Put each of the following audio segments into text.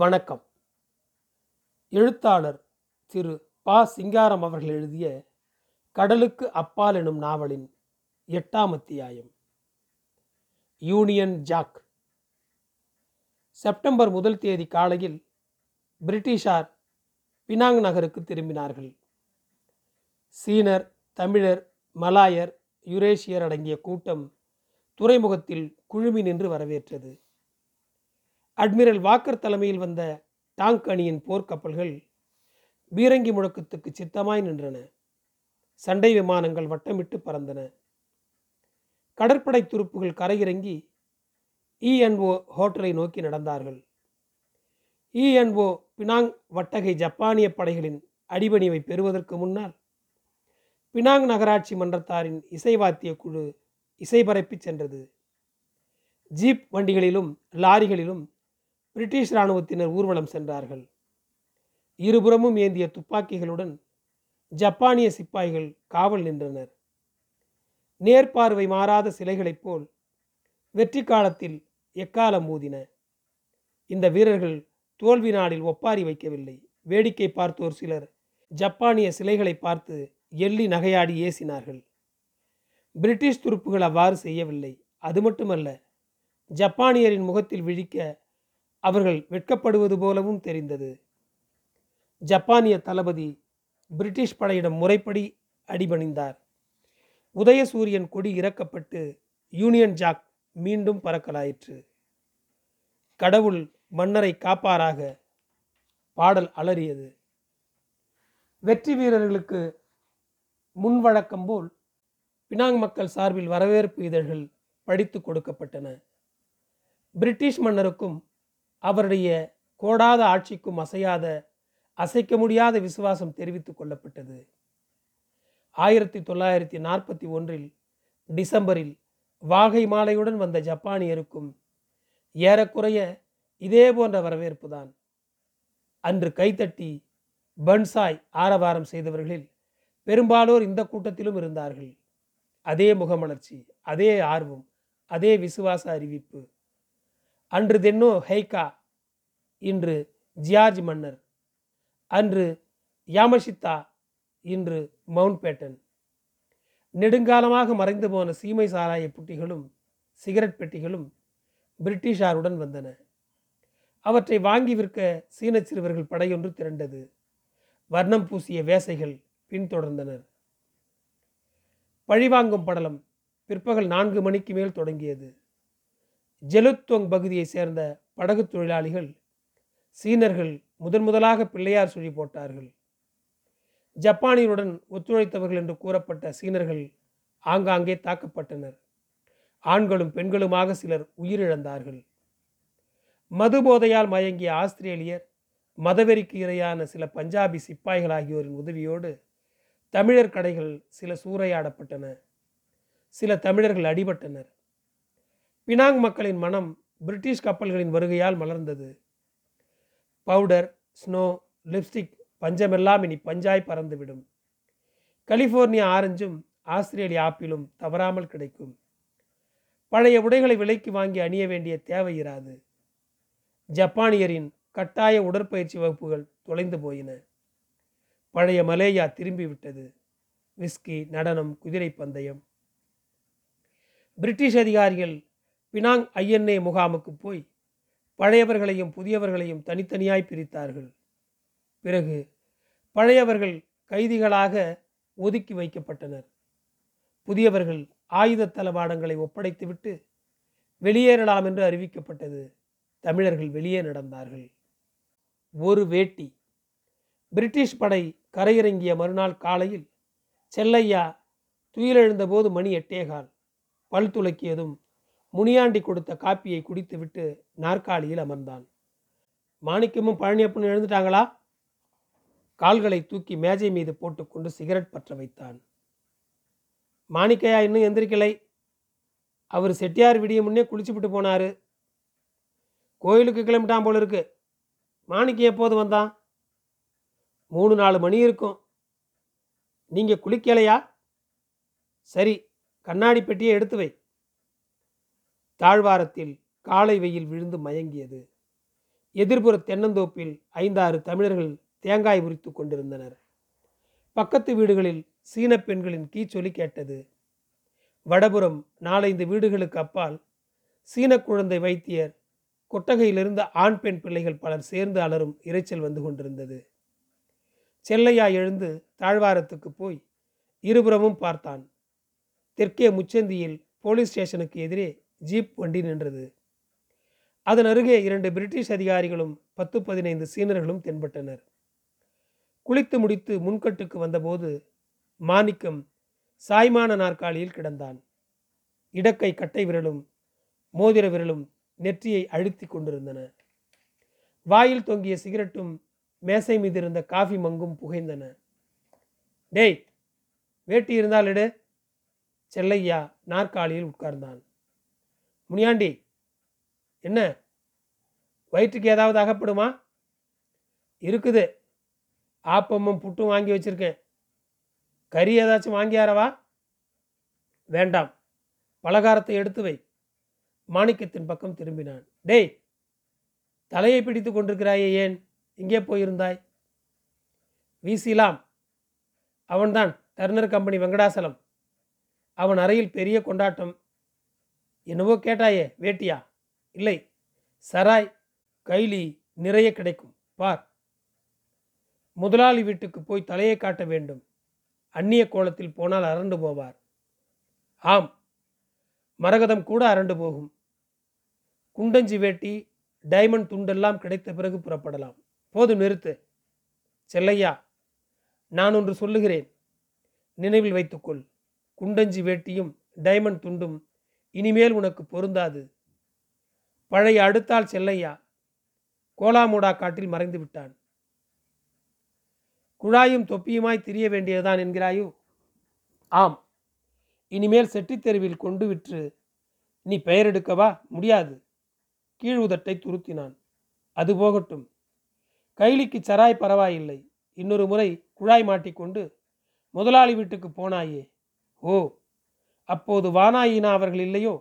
வணக்கம். எழுத்தாளர் திரு ப. சிங்காரம் அவர்கள் எழுதிய கடலுக்கு அப்பால் எனும் நாவலின் 8ஆம் அத்தியாயம் யூனியன் ஜாக். செப்டம்பர் 1 காலையில் பிரிட்டிஷார் பினாங் நகருக்கு திரும்பினார்கள். சீனர், தமிழர், மலாயர், யுரேஷியர் அடங்கிய கூட்டம் துறைமுகத்தில் குழுமி நின்று வரவேற்றது. அட்மிரல் வாக்கர் தலைமையில் வந்த டாங் அணியின் போர்க்கப்பல்கள் பீரங்கி முழக்கத்துக்கு சித்தமாய் நின்றன. சண்டை விமானங்கள் வட்டமிட்டு பறந்தன. கடற்படை துருப்புகள் கரையிறங்கி இஎன்வோ ஹோட்டலை நோக்கி நடந்தார்கள். இஎன்வோ பினாங் வட்டகை ஜப்பானிய படைகளின் அடிபணிவை பெறுவதற்கு முன்னால் பினாங் நகராட்சி மன்றத்தாரின் இசைவாத்திய குழு இசைபரப்பி சென்றது. ஜீப் வண்டிகளிலும் லாரிகளிலும் பிரிட்டிஷ் இராணுவத்தினர் ஊர்வலம் சென்றார்கள். இருபுறமும் ஏந்திய துப்பாக்கிகளுடன் ஜப்பானிய சிப்பாய்கள் காவல் நின்றனர். நேர்பார்வை மாறாத சிலைகளைப் போல் வெற்றி காலத்தில் எக்காலம் ஊதின. இந்த வீரர்கள் தோல்வி நாளில் ஒப்பாரி வைக்கவில்லை. வேடிக்கை பார்த்தோர் சிலர் ஜப்பானிய சிலைகளை பார்த்து எள்ளி நகையாடி ஏசினார்கள். பிரிட்டிஷ் துருப்புகள் அவ்வாறு செய்யவில்லை. அது மட்டுமல்ல, ஜப்பானியரின் முகத்தில் விழிக்க அவர்கள் வெட்கப்படுவது போலவும் தெரிந்தது. ஜப்பானிய தளபதி பிரிட்டிஷ் படையிடம் முறைப்படி அடிபணிந்தார். உதயசூரியன் கொடி இறக்கப்பட்டு யூனியன் ஜாக் மீண்டும் பறக்கலாயிற்று. கடவுள் மன்னரை காப்பாராக பாடல் அலறியது. வெற்றி வீரர்களுக்கு முன்வழக்கம் போல் பினாங் மக்கள் சார்பில் வரவேற்பு இதழ்கள் படித்து கொடுக்கப்பட்டன. பிரிட்டிஷ் மன்னருக்கும் அவருடைய கோடாத ஆட்சிக்கும் அசைக்க முடியாத விசுவாசம் தெரிவித்துக் கொள்ளப்பட்டது. 1941 டிசம்பரில் வாகை மாலையுடன் வந்த ஜப்பானியருக்கும் ஏறக்குறைய இதே போன்ற வரவேற்புதான். அன்று கைத்தட்டி பன்சாய் ஆரவாரம் செய்தவர்களில் பெரும்பாலோர் இந்த கூட்டத்திலும் இருந்தார்கள். அதே முகமலர்ச்சி, அதே ஆர்வம், அதே விசுவாச அறிவிப்பு. அன்று தென்னோ ஹெய்கா, இன்று ஜியார்ஜ் மன்னர், அன்று யாமஷித்தா, இன்று மவுண்ட் பேட்டன். நெடுங்காலமாக மறைந்து போன சீமை சாராய புட்டிகளும் சிகரெட் பெட்டிகளும் பிரிட்டிஷாருடன் வந்தன. அவற்றை வாங்கி விற்க சீன சிறுவர்கள் படையொன்று திரண்டது. வர்ணம் பூசிய வேசைகள் பின்தொடர்ந்தனர். பழிவாங்கும் படலம் பிற்பகல் 4 மணிக்கு மேல் தொடங்கியது. ஜெலுத்தோங் பகுதியை சேர்ந்த படகு தொழிலாளிகள் சீனர்கள் முதலாக பிள்ளையார் சுழி போட்டார்கள். ஜப்பானியருடன் ஒத்துழைத்தவர்கள் என்று கூறப்பட்ட சீனர்கள் ஆங்காங்கே தாக்கப்பட்டனர். ஆண்களும் பெண்களுமாக சிலர் உயிரிழந்தார்கள். மது போதையால் மயங்கிய ஆஸ்திரேலியர், மதவெறிக்கு இரையான சில பஞ்சாபி சிப்பாய்கள் ஆகியோரின் உதவியோடு தமிழர் கடைகள் சில சூறையாடப்பட்டன. சில தமிழர்கள் அடிபட்டனர். பினாங் மக்களின் மனம் பிரிட்டிஷ் கப்பல்களின் வருகையால் மலர்ந்தது. பவுடர், ஸ்னோ, லிப்ஸ்டிக், பஞ்சமெல்லாம் இனி பஞ்சாய் பறந்துவிடும். கலிஃபோர்னியா ஆரஞ்சும் ஆஸ்திரேலியா ஆப்பிளும் தவறாமல் கிடைக்கும். பழைய உடைகளை விலைக்கு வாங்கி அணிய வேண்டிய தேவை இராது. ஜப்பானியரின் கட்டாய உடற்பயிற்சி வகுப்புகள் தொலைந்து போயின. பழைய மலேயா திரும்பிவிட்டது. விஸ்கி, நடனம், குதிரை பந்தயம். பிரிட்டிஷ் அதிகாரிகள் பினாங் INA முகாமுக்கு போய் பழையவர்களையும் புதியவர்களையும் தனித்தனியாய் பிரித்தார்கள். பிறகு பழையவர்கள் கைதிகளாக ஒதுக்கி வைக்கப்பட்டனர். புதியவர்கள் ஆயுத தளவாடங்களை ஒப்படைத்துவிட்டு வெளியேறலாம் என்று அறிவிக்கப்பட்டது. தமிழர்கள் வெளியே நடந்தார்கள். ஒரு வேட்டி. பிரிட்டிஷ் படை கரையிறங்கிய மறுநாள் காலையில் செல்லையா துயிலெழுந்தபோது மணி 8:15. பல் துலக்கியதும் முனியாண்டி கொடுத்த காப்பியை குடித்துவிட்டு நாற்காலியில் அமர்ந்தான். மாணிக்கமும் பழனியப்பனும் எழுந்துட்டாங்களா? கால்களை தூக்கி மேஜை மீது போட்டுக்கொண்டு சிகரெட் பற்ற வைத்தான். மாணிக்கையா இன்னும் எந்திரிக்கலை. அவர் செட்டியார் விடிய முன்னே குளிச்சுவிட்டு போனார். கோயிலுக்கு கிளம்பிட்டான் போல இருக்கு. மாணிக்க எப்போது வந்தான்? 3-4 மணி இருக்கும். நீங்கள் குளிக்கலையா? சரி, கண்ணாடி பெட்டியை எடுத்து வை. தாழ்வாரத்தில் காலை வெயில் விழுந்து மயங்கியது. எதிர்ப்புற தென்னந்தோப்பில் 5-6 தமிழர்கள் தேங்காய் உரித்து கொண்டிருந்தனர். பக்கத்து வீடுகளில் சீன பெண்களின் கீச்சொலி கேட்டது. வடபுறம் 4-5 வீடுகளுக்கு அப்பால் சீன குழந்தை வைத்தியர் கொட்டகையிலிருந்து ஆண் பெண் பிள்ளைகள் பலர் சேர்ந்து அலரும் இரைச்சல் வந்து கொண்டிருந்தது. செல்லையா எழுந்து தாழ்வாரத்துக்கு போய் இருபுறமும் பார்த்தான். தெற்கே முச்சந்தியில் போலீஸ் ஸ்டேஷனுக்கு எதிரே ஜீப் வண்டி நின்றது. அதன் அருகே 2 பிரிட்டிஷ் அதிகாரிகளும் 10-15 சீனர்களும் தென்பட்டனர். குளித்து முடித்து முன்கட்டுக்கு வந்தபோது மாணிக்கம் சாய்மான நாற்காலியில் கிடந்தான். இடக்கை கட்டை விரலும் மோதிர விரலும் நெற்றியை அழுத்தி கொண்டிருந்தன. வாயில் தொங்கிய சிகரெட்டும் மேசை மீது இருந்த காஃபி மங்கும் புகைந்தன. டேய், வேட்டி இருந்தால் எடு. செல்லையா நாற்காலியில் உட்கார்ந்தான். முனியாண்டி, என்ன வயிற்றுக்கு ஏதாவது அகப்படுமா? இருக்குது, ஆப்பமும் புட்டும் வாங்கி வச்சிருக்கேன். கறி ஏதாச்சும் வாங்கியாரவா? வேண்டாம், பலகாரத்தை எடுத்து வை. மாணிக்கத்தின் பக்கம் திரும்பினான். டேய், தலையை பிடித்து கொண்டிருக்கிறாயே, ஏன் இங்கே போயிருந்தாய்? வீசிலாம். அவன்தான் டர்னர் கம்பெனி வெங்கடாசலம். அவன் அறையில் பெரிய கொண்டாட்டம். என்னவோ கேட்டாயே, வேட்டியா? இல்லை, சராய் கைலி நிறைய கிடைக்கும், பார். முதலாளி வீட்டுக்கு போய் தலையை காட்ட வேண்டும். அந்நிய கோலத்தில் போனால் அரண்டு போவார். ஆம், மரகதம் கூட அரண்டு போகும். குண்டஞ்சி வேட்டி டைமண்ட் துண்டெல்லாம் கிடைத்த பிறகு புறப்படலாம். போதும், நிறுத்து. செல்லையா, நான் ஒன்று சொல்லுகிறேன், நினைவில் வைத்துக்கொள். குண்டஞ்சி வேட்டியும் டைமண்ட் துண்டும் இனிமேல் உனக்கு பொருந்தாது. பழைய அடுத்தால் செல்லையா கோலாமூடா காட்டில் மறைந்து விட்டான். குழாயும் தொப்பியுமாய் திரிய வேண்டியதுதான் என்கிறாயோ? ஆம், இனிமேல் செட்டித் தெருவில் கொண்டு விற்று நீ பெயரெடுக்கவா முடியாது. கீழ் உதட்டை துருத்தினான். அது போகட்டும், கைலிக்கு சராய் பரவாயில்லை. இன்னொரு முறை குழாய் மாட்டிக்கொண்டு முதலாளி வீட்டுக்கு போனாயே, ஓ, அப்போது வானாயினா அவர்கள் இல்லையோ?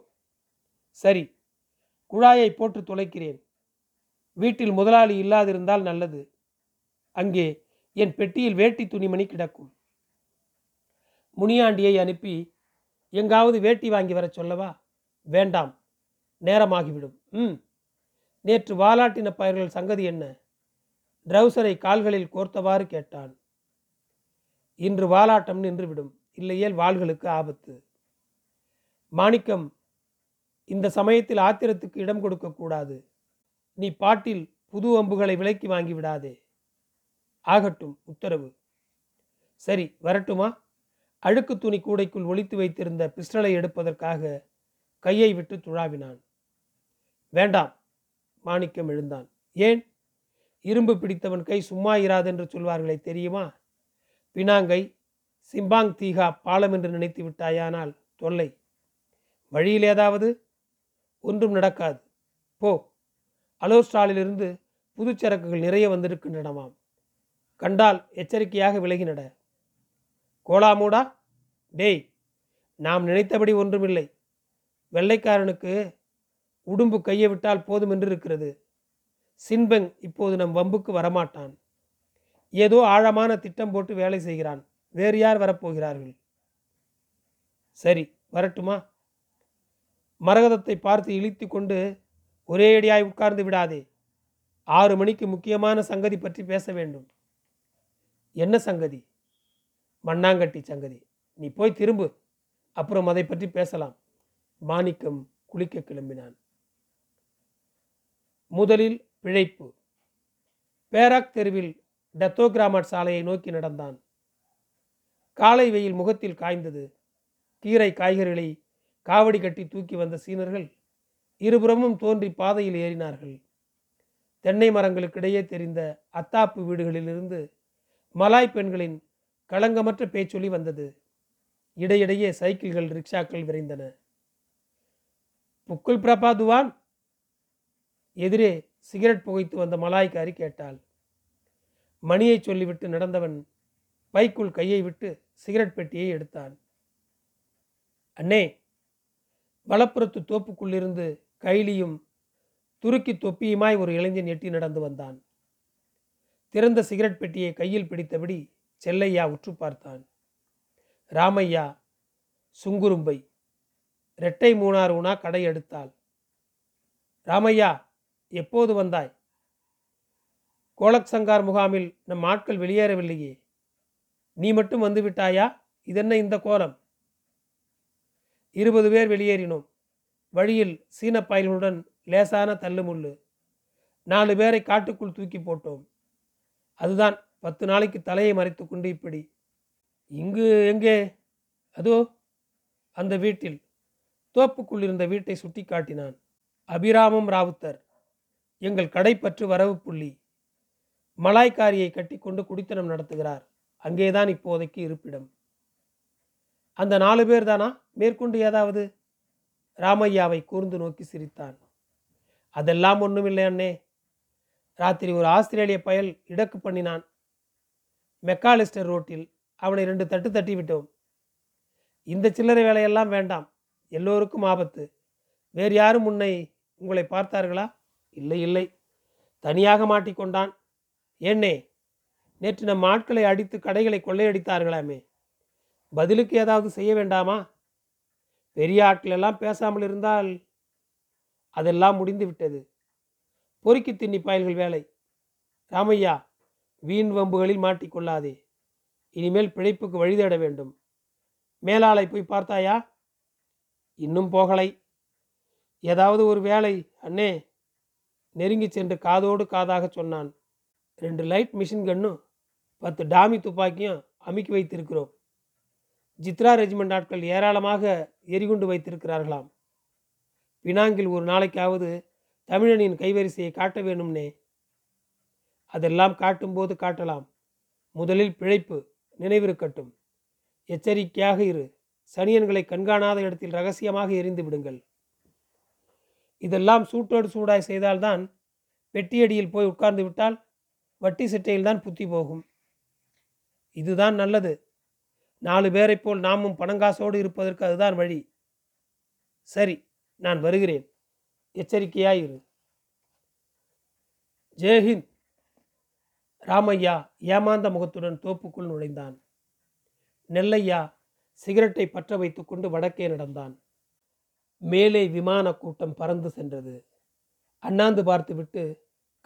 சரி, குழாயை போட்டு தொலைக்கிறேன். வீட்டில் முதலாளி இல்லாதிருந்தால் நல்லது. அங்கே என் பெட்டியில் வேட்டி துணிமணி கிடக்கும். முனியாண்டியை அனுப்பி எங்காவது வேட்டி வாங்கி வர சொல்லவா? வேண்டாம், நேரமாகிவிடும். நேற்று வாலாட்டின பயிர்கள் சங்கதி என்ன? ட்ரௌசரை கால்களில் கோர்த்தவாறு கேட்டான். இன்று வாலாட்டம் நின்றுவிடும், இல்லையேல் வாள்களுக்கு ஆபத்து. மாணிக்கம், இந்த சமயத்தில் ஆத்திரத்துக்கு இடம் கொடுக்கக்கூடாது. நீ பாட்டில் புது அம்புகளை விலைக்கு வாங்கிவிடாதே. ஆகட்டும், உத்தரவு. சரி, வரட்டுமா? அழுக்கு துணி கூடைக்குள் ஒளித்து வைத்திருந்த பிஸ்டலை எடுப்பதற்காக கையை விட்டு துழாவினான். வேண்டாம். மாணிக்கம் எழுந்தான். ஏன்? இரும்பு பிடித்தவன் கை சும்மா இராதென்று சொல்வார்களே, தெரியுமா? பினாங்கை சிம்பாங் தீகா பாலம் என்று நினைத்து விட்டாயானால் தொல்லை. வழியில் ஏதாவது? ஒன்றும் நடக்காது, போ. அலோஸ்டாலிலிருந்து புதுச்சரக்குகள் நிறைய வந்திருக்கின்றனவாம். கண்டால் எச்சரிக்கையாக விலகி நட. கோலாமூடா? டேய், நாம் நினைத்தபடி ஒன்றுமில்லை. வெள்ளைக்காரனுக்கு உடும்பு கையை விட்டால் போதும் என்று இருக்கிறது. சின்பங் இப்போது நம் வம்புக்கு வரமாட்டான். ஏதோ ஆழமான திட்டம் போட்டு வேலை செய்கிறான். வேறு யார் வரப்போகிறார்கள்? சரி, வரட்டுமா? மரகதத்தை பார்த்து இழித்து கொண்டு ஒரே அடியாய் உட்கார்ந்து விடாதே. 6 மணிக்கு முக்கியமான சங்கதி பற்றி பேச வேண்டும். என்ன சங்கதி? மண்ணாங்கட்டி சங்கதி. நீ போய் திரும்பு, அப்புறம் அதை பற்றி பேசலாம். மாணிக்கம் குளிக்க கிளம்பினான். முதலில் பிழைப்பு. பேராக் தெருவில் டத்தோ கிராமட் சாலையை நோக்கி நடந்தான். காலை வெயில் முகத்தில் காய்ந்தது. கீரை காய்கறிகளை காவடி கட்டி தூக்கி வந்த சீனர்கள் இருபுறமும் தோன்றி பாதையில் ஏறினார்கள். தென்னை மரங்களுக்கிடையே தெரிந்த அத்தாப்பு வீடுகளிலிருந்து மலாய் பெண்களின் களங்கமற்ற பேச்சொலி வந்தது. இடையிடையே சைக்கிள்கள், ரிக்ஷாக்கள் விரைந்தன. புக்குள் பிரபாதுவான்? எதிரே சிகரெட் புகைத்து வந்த மலாய்க்காரி கேட்டாள். மணியை சொல்லிவிட்டு நடந்தவன் பைக்குள் கையை விட்டு சிகரெட் பெட்டியை எடுத்தான். அண்ணே, வலப்புறத்து தோப்புக்குள்ளிருந்து கைலியும் துருக்கி தொப்பியுமாய் ஒரு இளைஞன் எட்டி நடந்து வந்தான். திறந்த சிகரெட் பெட்டியை கையில் பிடித்தபடி செல்லையா உற்று பார்த்தான். ராமையா சுங்குரும்பை இரட்டை மூணாறு உணா கடை எடுத்தாள். ராமையா, எப்போது வந்தாய்? கோலக் சங்கார் முகாமில் நம் ஆட்கள் வெளியேறவில்லையே, நீ மட்டும் வந்துவிட்டாயா? இதென்ன இந்த கோலம்? 20 பேர் வெளியேறினோம். வழியில் சீன பயல்களுடன் லேசான தள்ளுமுள்ளு. 4 பேரை காட்டுக்குள் தூக்கி போட்டோம். அதுதான் 10 நாளைக்கு தலையை மறைத்து கொண்டு இப்படி. இங்கு எங்கே? அதோ அந்த வீட்டில். தோப்புக்குள் இருந்த வீட்டை சுட்டி காட்டினான். அபிராமம் ராவுத்தர் எங்கள் கடை பற்று வரவு புள்ளி. மலாய்க்காரியை கட்டி கொண்டு குடித்தனம் நடத்துகிறார். அங்கேதான் இப்போதைக்கு இருப்பிடம். அந்த 4 பேர் தானா? மேற்கொண்டு ஏதாவது? ராமையாவை கூர்ந்து நோக்கி சிரித்தான். அதெல்லாம் ஒன்றுமில்லை அண்ணே. ராத்திரி ஒரு ஆஸ்திரேலிய பயல் இடக்கு பண்ணினான். மெக்காலிஸ்டர் ரோட்டில் அவனை 2 தட்டு தட்டி விட்டோம். இந்த சில்லறை வேலையெல்லாம் வேண்டாம், எல்லோருக்கும் ஆபத்து. வேறு யாரும் முன்னை உங்களை பார்த்தார்களா? இல்லை இல்லை, தனியாக மாட்டிக்கொண்டான். ஏன்னே, நேற்று நம் ஆட்களை அடித்து கடைகளை கொள்ளையடித்தார்களாமே, பதிலுக்கு ஏதாவது செய்ய வேண்டாமா? பெரிய ஆட்கள் எல்லாம் பேசாமல் இருந்தால். அதெல்லாம் முடிந்து விட்டது. பொறுக்கி தின்னி பாயல்கள் வேலை. ராமையா, வீண் வம்புகளில் மாட்டிக்கொள்ளாதே. இனிமேல் பிழைப்புக்கு வழிதேட வேண்டும். மேலாளை போய் பார்த்தாயா? இன்னும் போகலை. ஏதாவது ஒரு வேலை அண்ணே, நெருங்கி சென்று காதோடு காதாக சொன்னான். 2 லைட் மிஷின் கன்னும் 10 டாமி துப்பாக்கியும் அமுக்கி வைத்திருக்கிறோம். ஜித்ரா ரெஜிமெண்ட் ஆட்கள் ஏராளமாக எரிகுண்டு வைத்திருக்கிறார்களாம். பினாங்கில் ஒரு நாளைக்காவது தமிழனின் கைவரிசையை காட்ட வேணும்னே. அதெல்லாம் காட்டும்போது காட்டலாம். முதலில் பிழைப்பு நினைவிருக்கட்டும். எச்சரிக்கையாக இரு. சனியன்களை கண்காணாத இடத்தில் ரகசியமாக எரிந்து விடுங்கள். இதெல்லாம் சூட்டோடு சூடாய் செய்தால்தான். பெட்டியடியில் போய் உட்கார்ந்து விட்டால் வட்டி சிட்டையில்தான் புத்தி போகும். இதுதான் நல்லது. 4 பேரை போல் நாமும் பணங்காசோடு இருப்பதற்கு அதுதான் வழி. சரி, நான் வருகிறேன். எச்சரிக்கையாயிரு. ஜெய்ஹிந்த். ராமையா ஏமாந்த முகத்துடன் தோப்புக்குள் நுழைந்தான். நெல்லையா சிகரெட்டை பற்ற வைத்து கொண்டு வடக்கே நடந்தான். மேலே விமான கூட்டம் பறந்து சென்றது. அண்ணாந்து பார்த்துவிட்டு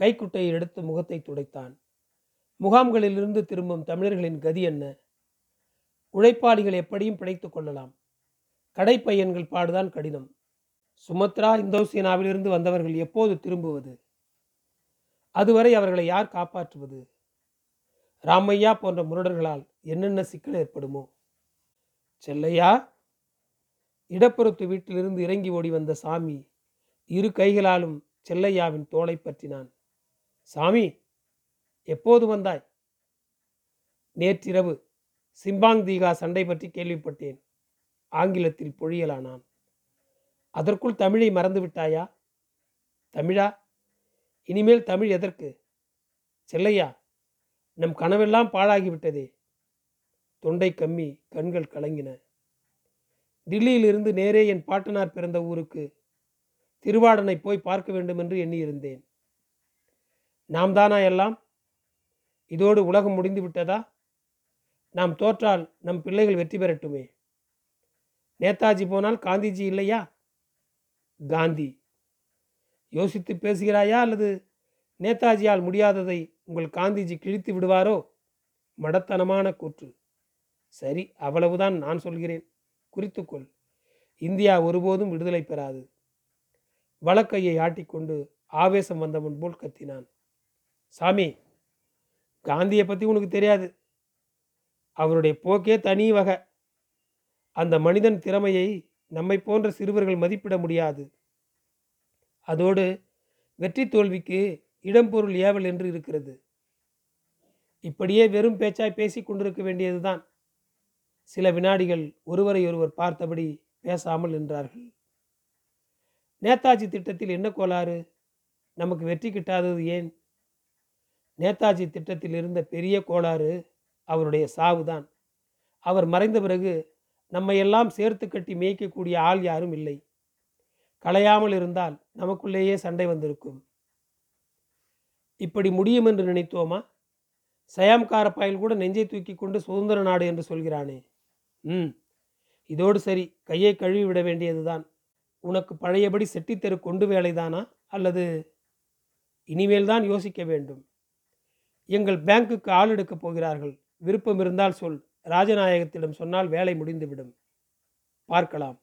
கைக்குட்டையை எடுத்து முகத்தை துடைத்தான். முகாம்களிலிருந்து திரும்பும் தமிழர்களின் கதி என்ன? உழைப்பாளிகள் எப்படியும் பிழைத்து கொள்ளலாம். கடைப்பையன்கள் பாடுதான் கடினம். சுமத்ரா இந்தோசீனாவிலிருந்து வந்தவர்கள் எப்போது திரும்புவது? அதுவரை அவர்களை யார் காப்பாற்றுவது? ராமையா போன்ற முரடர்களால் என்னென்ன சிக்கல் ஏற்படுமோ? செல்லையா. இடப்புறத்து வீட்டிலிருந்து இறங்கி ஓடி வந்த சாமி இரு கைகளாலும் செல்லையாவின் தோளை பற்றினான். சாமி, எப்போது வந்தாய்? நேற்றிரவு சிம்பாங் தீகா சண்டை பற்றி கேள்விப்பட்டேன். ஆங்கிலத்தில் பொழியலானான். அதற்குள் தமிழை மறந்து விட்டாயா? தமிழா? இனிமேல் தமிழ் எதற்கு? செல்லையா, நம் கனவெல்லாம் பாழாகிவிட்டதே. தொண்டை கம்மி, கண்கள் கலங்கின. டில்லியிலிருந்து நேரே என் பாட்டனார் பிறந்த ஊருக்கு திருவாடனை போய் பார்க்க வேண்டும் என்று எண்ணியிருந்தேன். நாம் தானா எல்லாம்? இதோடு உலகம் முடிந்து விட்டதா? நாம் தோற்றால் நம் பிள்ளைகள் வெற்றி பெறட்டுமே. நேதாஜி போனால் காந்திஜி இல்லையா? காந்தி. யோசித்து பேசுகிறாயா அல்லது நேதாஜியால் முடியாததை உங்கள் காந்திஜி கிழித்து விடுவாரோ? மடத்தனமான கூற்று. சரி, அவ்வளவுதான் நான் சொல்கிறேன். குறித்துக்கொள், இந்தியா ஒருபோதும் விடுதலை பெறாது. வலக்கையை ஆட்டிக்கொண்டு ஆவேசம் வந்த முன்போல் கத்தினான். சாமி, காந்தியை பற்றி உனக்கு தெரியாது. அவருடைய போக்கே தனி வகை. அந்த மனிதன் திறமையை நம்மை போன்ற சிறுவர்கள் மதிப்பிட முடியாது. அதோடு வெற்றி தோல்விக்கு இடம்பொருள் ஏவல் என்று இருக்கிறது. இப்படியே வெறும் பேச்சாய் பேசி கொண்டிருக்க வேண்டியதுதான். சில வினாடிகள் ஒருவரையொருவர் பார்த்தபடி பேசாமல் நின்றார்கள். நேதாஜி திட்டத்தில் என்ன கோளாறு? நமக்கு வெற்றி கிட்டாதது ஏன்? நேதாஜி திட்டத்தில் இருந்த பெரிய கோளாறு அவருடைய சாவுதான். அவர் மறைந்த பிறகு நம்மையெல்லாம் சேர்த்து கட்டி மேய்க்கக்கூடிய ஆள் யாரும் இல்லை. களையாமல் இருந்தால் நமக்குள்ளேயே சண்டை வந்திருக்கும். இப்படி முடியும் என்று நினைத்தோமா? சயாம்காரப்பாயில் கூட நெஞ்சை தூக்கி கொண்டு சுதந்திர நாடு என்று சொல்கிறானே. இதோடு சரி, கையை கழுவி விட வேண்டியதுதான். உனக்கு பழையபடி செட்டித்தெரு கொண்டு வேலைதானா? அல்லது இனிமேல் தான் யோசிக்க வேண்டும். எங்கள் பேங்குக்கு ஆள் எடுக்கப் போகிறார்கள். விருப்பம் இருந்தால் சொல். ராஜநாயகத்திடம் சொன்னால் வேலை முடிந்துவிடும். பார்க்கலாம்.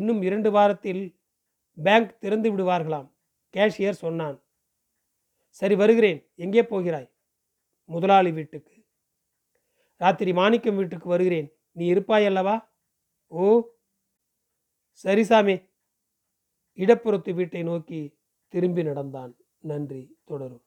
இன்னும் 2 வாரத்தில் பேங்க் திறந்து விடுவார்களாம், கேஷியர் சொன்னான். சரி, வருகிறேன். எங்கே போகிறாய்? முதலாளி வீட்டுக்கு. ராத்திரி மாணிக்கம் வீட்டுக்கு வருகிறேன். நீ இருப்பாய் அல்லவா? ஓ சரி சாமி. இடப்புறத்து வீட்டை நோக்கி திரும்பி நடந்தான். நன்றி. தொடரும்.